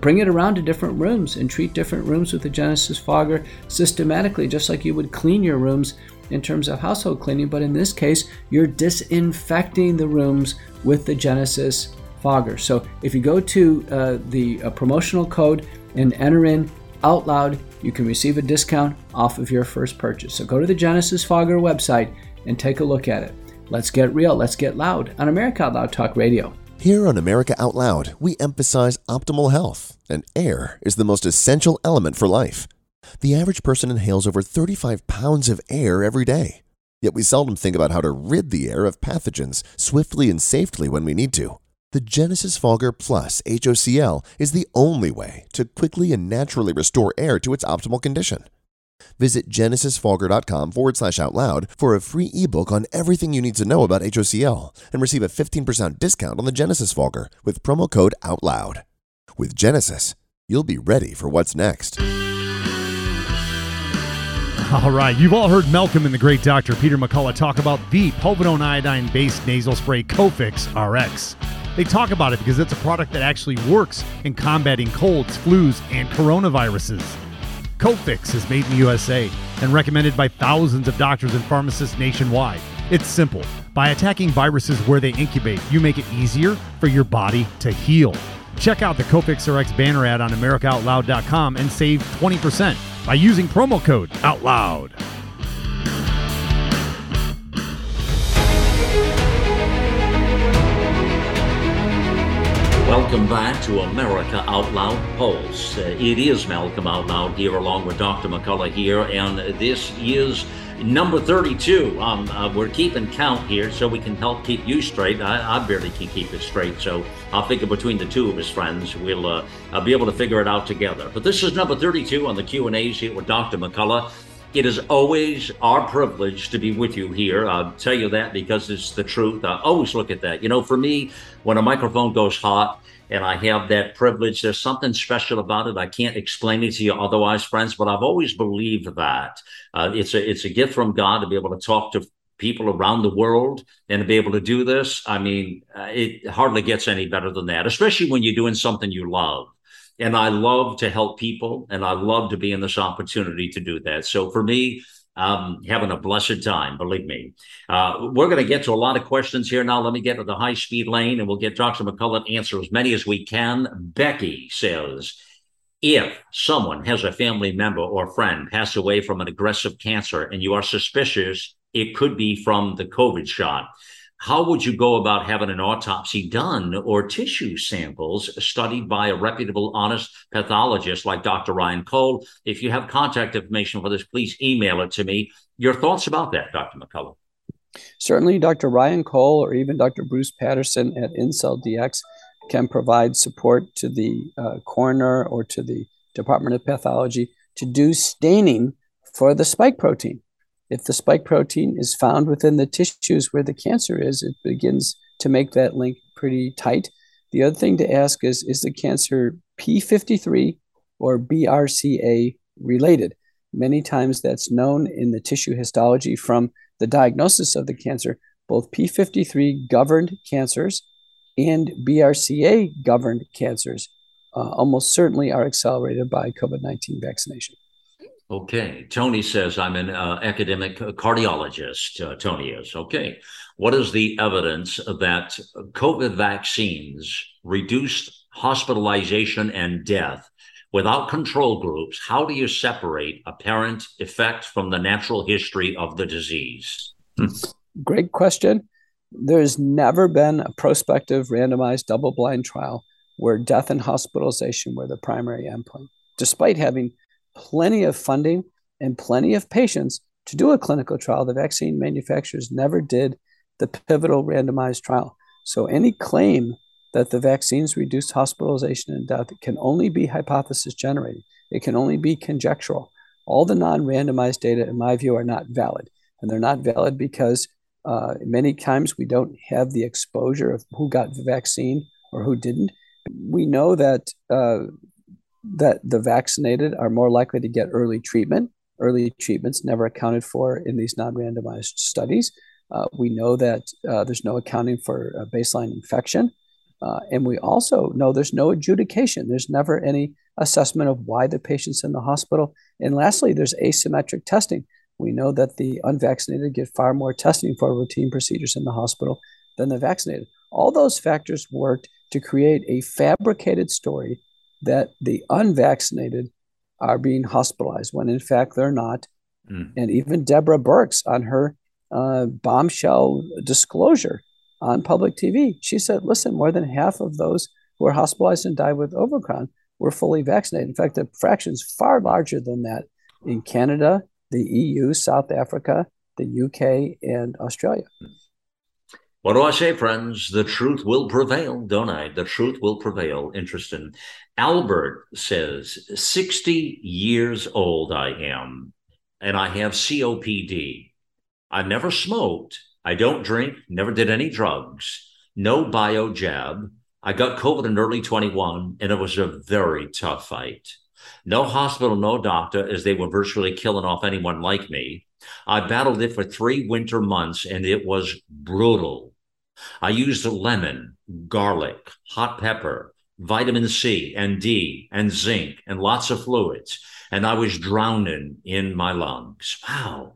bring it around to different rooms and treat different rooms with the Genesis Fogger systematically, just like you would clean your rooms in terms of household cleaning, but in this case, you're disinfecting the rooms with the Genesis Fogger. So if you go to the promotional code and enter in Out Loud, you can receive a discount off of your first purchase. So go to the Genesis Fogger website and take a look at it. Let's get real. Let's get loud on America Out Loud Talk Radio. Here on America Out Loud, we emphasize optimal health, and air is the most essential element for life. The average person inhales over 35 pounds of air every day. Yet we seldom think about how to rid the air of pathogens swiftly and safely when we need to. The Genesis Fogger Plus HOCL is the only way to quickly and naturally restore air to its optimal condition. Visit genesisfogger.com/outloud for a free ebook on everything you need to know about HOCL and receive a 15% discount on the Genesis Fogger with promo code OUTLOUD. With Genesis, you'll be ready for what's next. All right, you've all heard Malcolm and the great Dr. Peter McCullough talk about the povidone iodine-based nasal spray CoFixRX. They talk about it because it's a product that actually works in combating colds, flus, and coronaviruses. CoFix is made in the USA and recommended by thousands of doctors and pharmacists nationwide. It's simple. By attacking viruses where they incubate, you make it easier for your body to heal. Check out the CoFixRX banner ad on AmericaOutloud.com and save 20% by using promo code OUTLOUD. Welcome back to America Out Loud Pulse. It is Malcolm Out Loud here along with Dr. McCullough here, and this is number 32. We're keeping count here so we can help keep you straight. I barely can keep it straight, so I'll figure between the two of us friends, we'll be able to figure it out together. But this is number 32 on the Q&As here with Dr. McCullough. It is always our privilege to be with you here. I'll tell you that because it's the truth. I always look at that. You know, for me, when a microphone goes hot and I have that privilege, there's something special about it. I can't explain it to you otherwise, friends, but I've always believed that. It's a gift from God to be able to talk to people around the world and to be able to do this. I mean, it hardly gets any better than that, especially when you're doing something you love. And I love to help people, and I love to be in this opportunity to do that. So for me, having a blessed time, believe me. We're going to get to a lot of questions here now. Let me get to the high-speed lane, and we'll get Dr. McCullough to answer as many as we can. Becky says, if someone has a family member or friend pass away from an aggressive cancer and you are suspicious it could be from the COVID shot, how would you go about having an autopsy done or tissue samples studied by a reputable, honest pathologist like Dr. Ryan Cole? If you have contact information for this, please email it to me. Your thoughts about that, Dr. McCullough? Certainly, Dr. Ryan Cole or even Dr. Bruce Patterson at IncelDx can provide support to the coroner or to the Department of Pathology to do staining for the spike protein. If the spike protein is found within the tissues where the cancer is, it begins to make that link pretty tight. The other thing to ask is the cancer P53 or BRCA related? Many times that's known in the tissue histology from the diagnosis of the cancer. Both P53 governed cancers and BRCA governed cancers almost certainly are accelerated by COVID-19 vaccination. Okay. Tony says, I'm an academic cardiologist. Tony is. Okay. What is the evidence that COVID vaccines reduced hospitalization and death without control groups? How do you separate apparent effect from the natural history of the disease? Great question. There's never been a prospective randomized double-blind trial where death and hospitalization were the primary endpoint, despite having plenty of funding and plenty of patients to do a clinical trial. The vaccine manufacturers never did the pivotal randomized trial. So any claim that the vaccines reduced hospitalization and death can only be hypothesis generated. It can only be conjectural. All the non-randomized data, in my view, are not valid. And they're not valid because many times we don't have the exposure of who got the vaccine or who didn't. We know that the vaccinated are more likely to get early treatment. Early treatments never accounted for in these non-randomized studies. We know that there's no accounting for baseline infection. And we also know there's no adjudication. There's never any assessment of why the patient's in the hospital. And lastly, there's asymmetric testing. We know that the unvaccinated get far more testing for routine procedures in the hospital than the vaccinated. All those factors worked to create a fabricated story that the unvaccinated are being hospitalized when in fact they're not. And even Deborah Birx on her bombshell disclosure on public TV, she said, listen, more than half of those who are hospitalized and died with Omicron were fully vaccinated. In fact, the fraction's far larger than that in Canada, the EU, South Africa, the UK, and Australia. What do I say, friends? The truth will prevail, don't I? The truth will prevail. Interesting. Albert says, 60 years old I am, and I have COPD. I never smoked. I don't drink. Never did any drugs. No bio jab. I got COVID in early 21, and it was a very tough fight. No hospital, no doctor, as they were virtually killing off anyone like me. I battled it for 3 winter months, and it was brutal. I used lemon, garlic, hot pepper, vitamin C and D and zinc and lots of fluids. And I was drowning in my lungs. Wow.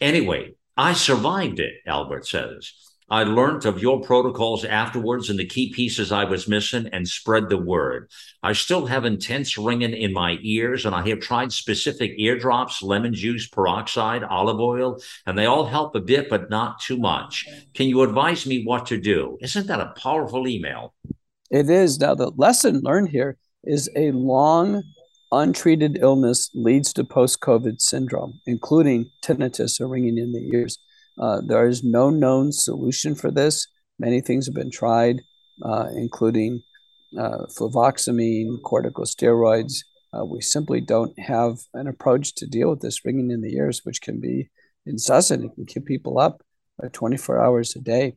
Anyway, I survived it, Albert says. I learned of your protocols afterwards and the key pieces I was missing and spread the word. I still have intense ringing in my ears, and I have tried specific eardrops, lemon juice, peroxide, olive oil, and they all help a bit, but not too much. Can you advise me what to do? Isn't that a powerful email? It is. Now, the lesson learned here is a long, untreated illness leads to post-COVID syndrome, including tinnitus or ringing in the ears. There is no known solution for this. Many things have been tried, including fluvoxamine, corticosteroids. We simply don't have an approach to deal with this ringing in the ears, which can be incessant. It can keep people up 24 hours a day.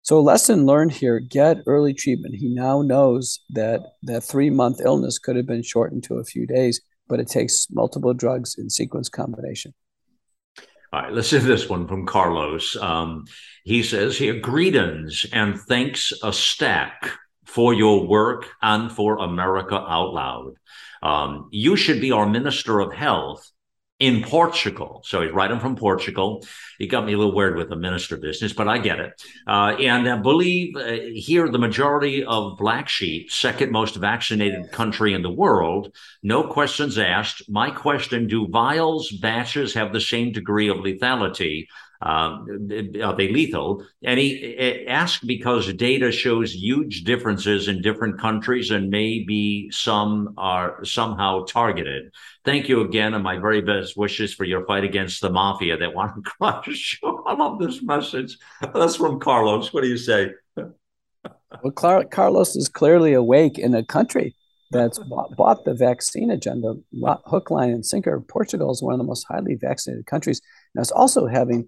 So lesson learned here, get early treatment. He now knows that that 3-month illness could have been shortened to a few days, but it takes multiple drugs in sequence combination. All right, let's see this one from Carlos. He says here, greetings and thanks a stack for your work and for America Out Loud. You should be our Minister of Health in Portugal. So he's writing from Portugal. He got me a little weird with the minister business, but I get it. And I believe here the majority of black sheep, second most vaccinated country in the world, no questions asked. My question, do vials, batches have the same degree of lethality? Are they lethal? And he asked because data shows huge differences in different countries and maybe some are somehow targeted. Thank you again, and my very best wishes for your fight against the mafia that want to crush. I love this message. That's from Carlos. What do you say? Well, Carlos is clearly awake in a country that's bought the vaccine agenda, hook, line, and sinker. Portugal is one of the most highly vaccinated countries. Now, it's also having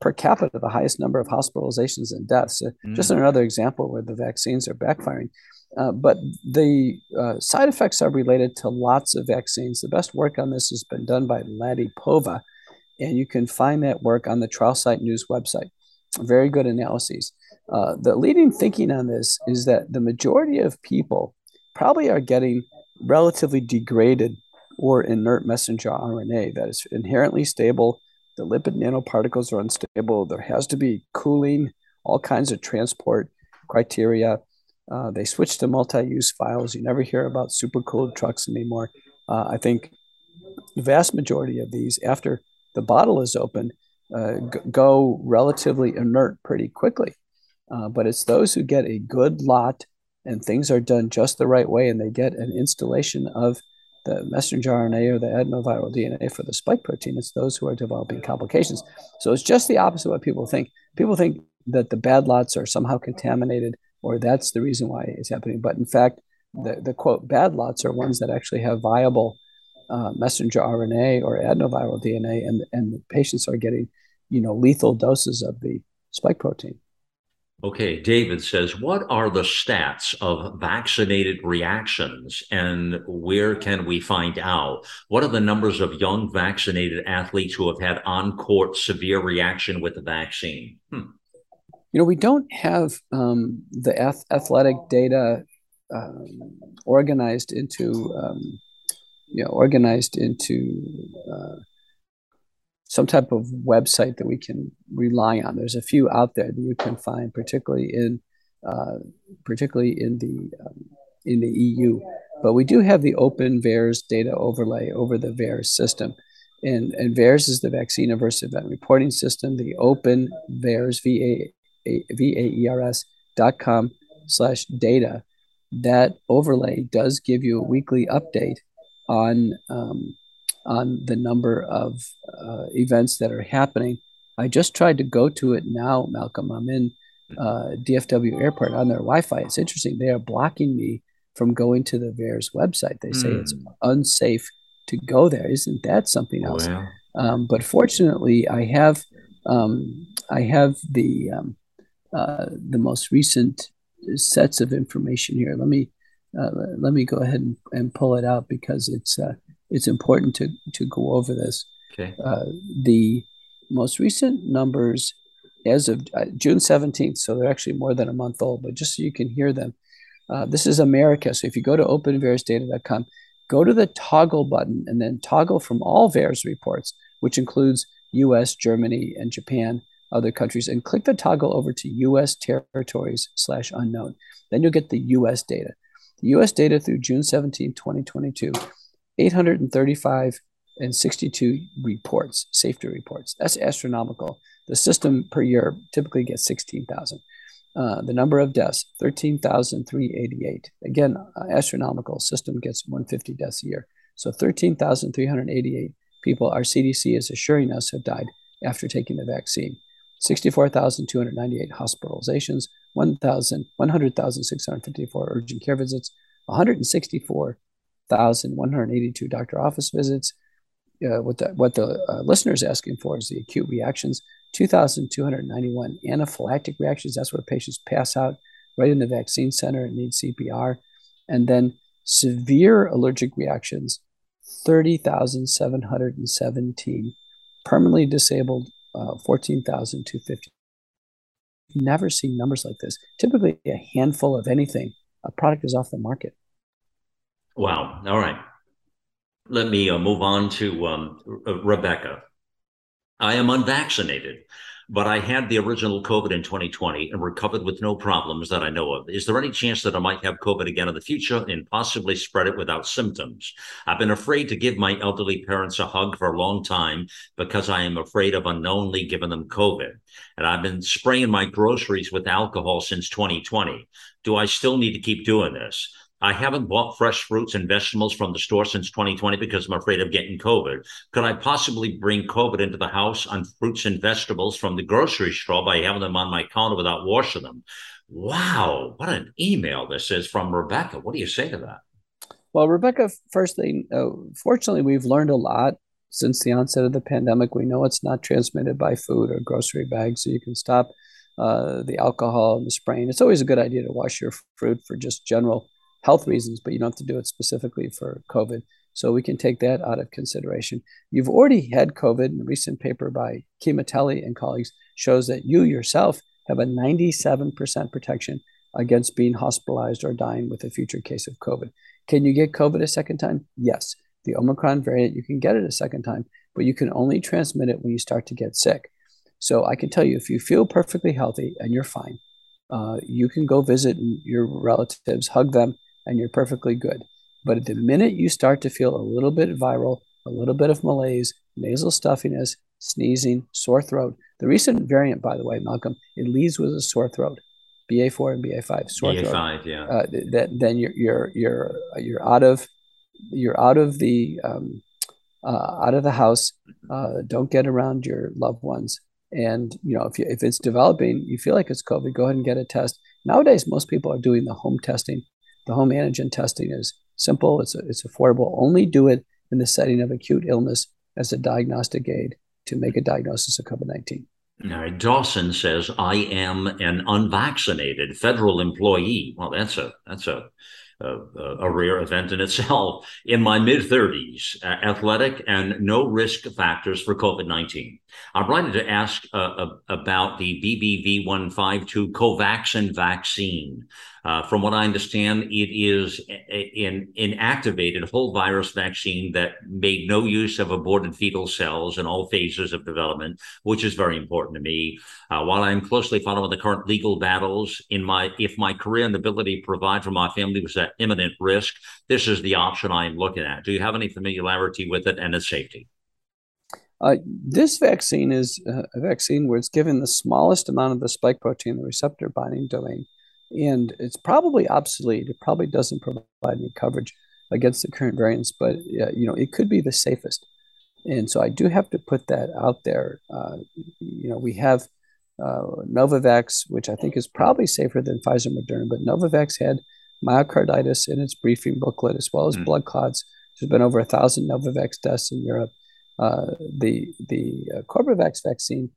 per capita the highest number of hospitalizations and deaths. Just another example where the vaccines are backfiring. But the side effects are related to lots of vaccines. The best work on this has been done by Ladipova, and you can find that work on the Trial Site News website. Very good analyses. The leading thinking on this is that the majority of people probably are getting relatively degraded or inert messenger RNA that is inherently stable. The lipid nanoparticles are unstable. There has to be cooling, all kinds of transport criteria. They switch to multi-use vials. You never hear about supercooled trucks anymore. I think the vast majority of these, after the bottle is opened, go relatively inert pretty quickly. But it's those who get a good lot and things are done just the right way, and they get an installation of the messenger RNA or the adenoviral DNA for the spike protein. It's those who are developing complications. So it's just the opposite of what people think. People think that the bad lots are somehow contaminated, or that's the reason why it's happening. But in fact, the quote, bad lots are ones that actually have viable messenger RNA or adenoviral DNA, and the patients are getting, lethal doses of the spike protein. Okay, David says, what are the stats of vaccinated reactions and where can we find out? What are the numbers of young vaccinated athletes who have had on-court severe reaction with the vaccine? We don't have the athletic data organized into, some type of website that we can rely on. There's a few out there that you can find, particularly in the EU. But we do have the open VAERS data overlay over the VAERS system. And VAERS is the Vaccine Adverse Event Reporting System. The open VAERS, VAERS.com/data, that overlay does give you a weekly update on the number of events that are happening. I just tried to go to it now, Malcolm. I'm in DFW Airport on their Wi-Fi. It's interesting. They are blocking me from going to the VAERS website. They say it's unsafe to go there. Isn't that something else? Oh, yeah. But fortunately, I have the most recent sets of information here. Let me go ahead and pull it out because it's important to go over this. Okay. The most recent numbers as of June 17th, so they're actually more than a month old, but just so you can hear them, This is America. So if you go to openVAERSdata.com, go to the toggle button and then toggle from all VAERS reports, which includes US, Germany, and Japan, other countries, and click the toggle over to US territories /unknown. Then you'll get the US data. The US data through June 17, 2022, 835 and 62 reports, safety reports. That's astronomical. The system per year typically gets 16,000. The number of deaths, 13,388. Again, astronomical. System gets 150 deaths a year. So 13,388 people, our CDC is assuring us, have died after taking the vaccine. 64,298 hospitalizations, 100,654 urgent care visits, 164,182 doctor office visits. What the listener is asking for is the acute reactions, 2,291 anaphylactic reactions. That's where patients pass out right in the vaccine center and need CPR. And then severe allergic reactions, 30,717. Permanently disabled, 14,250. You've never seen numbers like this. Typically a handful of anything. A product is off the market. Wow. All right. Let me move on to Rebecca. I am unvaccinated, but I had the original COVID in 2020 and recovered with no problems that I know of. Is there any chance that I might have COVID again in the future and possibly spread it without symptoms? I've been afraid to give my elderly parents a hug for a long time because I am afraid of unknowingly giving them COVID. And I've been spraying my groceries with alcohol since 2020. Do I still need to keep doing this? I haven't bought fresh fruits and vegetables from the store since 2020 because I'm afraid of getting COVID. Could I possibly bring COVID into the house on fruits and vegetables from the grocery store by having them on my counter without washing them? Wow, what an email this is from Rebecca. What do you say to that? Well, Rebecca, firstly, fortunately, we've learned a lot since the onset of the pandemic. We know it's not transmitted by food or grocery bags, so you can stop the alcohol and the spraying. It's always a good idea to wash your fruit for just general health reasons, but you don't have to do it specifically for COVID. So we can take that out of consideration. You've already had COVID, and a recent paper by Chematelli and colleagues shows that you yourself have a 97% protection against being hospitalized or dying with a future case of COVID. Can you get COVID a second time? Yes. The Omicron variant, you can get it a second time, but you can only transmit it when you start to get sick. So I can tell you, if you feel perfectly healthy and you're fine, you can go visit your relatives, hug them, and you're perfectly good. But at the minute you start to feel a little bit viral, a little bit of malaise, nasal stuffiness, sneezing, sore throat. The recent variant, by the way, Malcolm, it leads with a sore throat, BA4 and BA5, sore throat. BA5, yeah. Then you're out of the house. Don't get around your loved ones. And you know, if it's developing, you feel like it's COVID, go ahead and get a test. Nowadays, most people are doing the home testing. The home antigen testing is simple. It's affordable. Only do it in the setting of acute illness as a diagnostic aid to make a diagnosis of COVID-19. All right. Dawson says, I am an unvaccinated federal employee. Well, that's a rare event in itself. In my mid-30s, athletic and no risk factors for COVID-19. I wanted to ask about the BBV152 Covaxin vaccine. From what I understand, it is an inactivated whole virus vaccine that made no use of aborted fetal cells in all phases of development, which is very important to me. While I'm closely following the current legal battles, if my career and ability to provide for my family was at imminent risk, this is the option I am looking at. Do you have any familiarity with it and its safety? This vaccine is a vaccine where it's given the smallest amount of the spike protein, the receptor binding domain, and it's probably obsolete. It probably doesn't provide any coverage against the current variants, but you know, it could be the safest. And so I do have to put that out there. You know, we have Novavax, which I think is probably safer than Pfizer, Moderna, but Novavax had myocarditis in its briefing booklet, as well as blood clots. There's been over 1,000 Novavax deaths in Europe. The Corbivax vaccine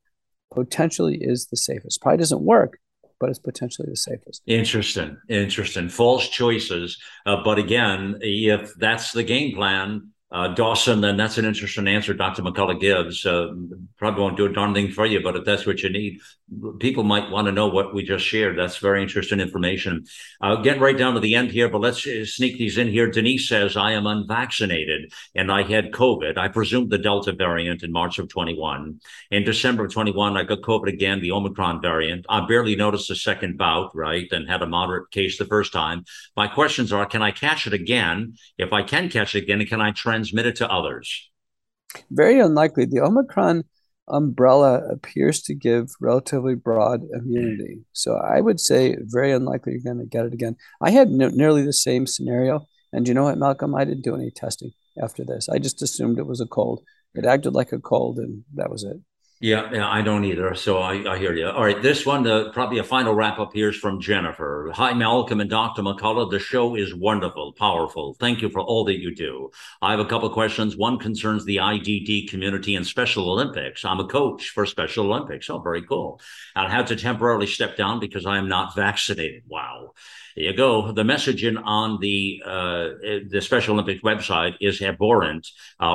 potentially is the safest. Probably doesn't work, but it's potentially the safest. Interesting, interesting. False choices. But again, if that's the game plan, Dawson, and that's an interesting answer Dr. McCullough gives. Probably won't do a darn thing for you, but if that's what you need, people might want to know what we just shared. That's very interesting information. Getting right down to the end here, but let's sneak these in here. Denise says, I am unvaccinated and I had COVID. I presumed the Delta variant in March of 21. In December of 21, I got COVID again, the Omicron variant. I barely noticed the second bout, right, and had a moderate case the first time. My questions are, can I catch it again? If I can catch it again, can I transmitted to others? Very unlikely. The Omicron umbrella appears to give relatively broad immunity. So I would say very unlikely you're going to get it again. I had nearly the same scenario. And you know what, Malcolm? I didn't do any testing after this. I just assumed it was a cold. It acted like a cold, and that was it. Yeah, I don't either. So I hear you. All right. This one, probably a final wrap up here is from Jennifer. Hi, Malcolm and Dr. McCullough. The show is wonderful, powerful. Thank you for all that you do. I have a couple of questions. One concerns the IDD community and Special Olympics. I'm a coach for Special Olympics. Oh, very cool. I had to temporarily step down because I am not vaccinated. Wow. There you go. The messaging on the Special Olympics website is abhorrent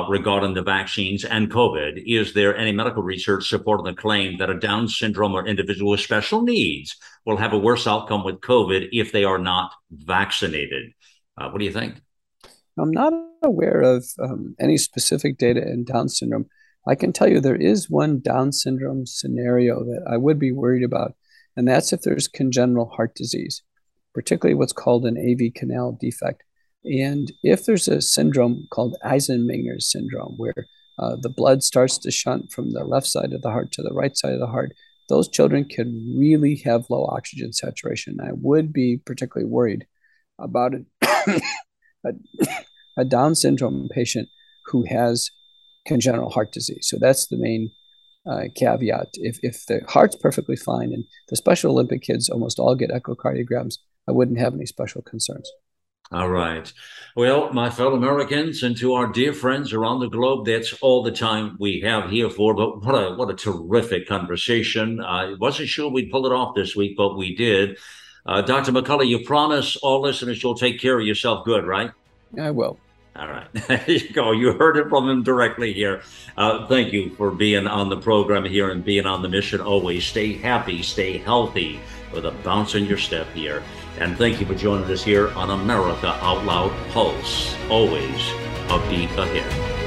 regarding the vaccines and COVID. Is there any medical research supporting the claim that a Down syndrome or individual with special needs will have a worse outcome with COVID if they are not vaccinated? What do you think? I'm not aware of any specific data in Down syndrome. I can tell you there is one Down syndrome scenario that I would be worried about, and that's if there's congenital heart disease, particularly what's called an AV canal defect. And if there's a syndrome called Eisenminger's syndrome, where the blood starts to shunt from the left side of the heart to the right side of the heart, those children can really have low oxygen saturation. I would be particularly worried about a Down syndrome patient who has congenital heart disease. So that's the main caveat. If the heart's perfectly fine, and the Special Olympic kids almost all get echocardiograms, I wouldn't have any special concerns. All right. Well, my fellow Americans and to our dear friends around the globe, that's all the time we have here for. But what a terrific conversation. I wasn't sure we'd pull it off this week, but we did. Dr. McCullough, you promise all listeners you'll take care of yourself good, right? I will. All right. There you go. You heard it from him directly here. Thank you for being on the program here and being on the mission always. Stay happy, stay healthy with a bounce in your step here. And thank you for joining us here on America Out Loud Pulse. Always a beat ahead.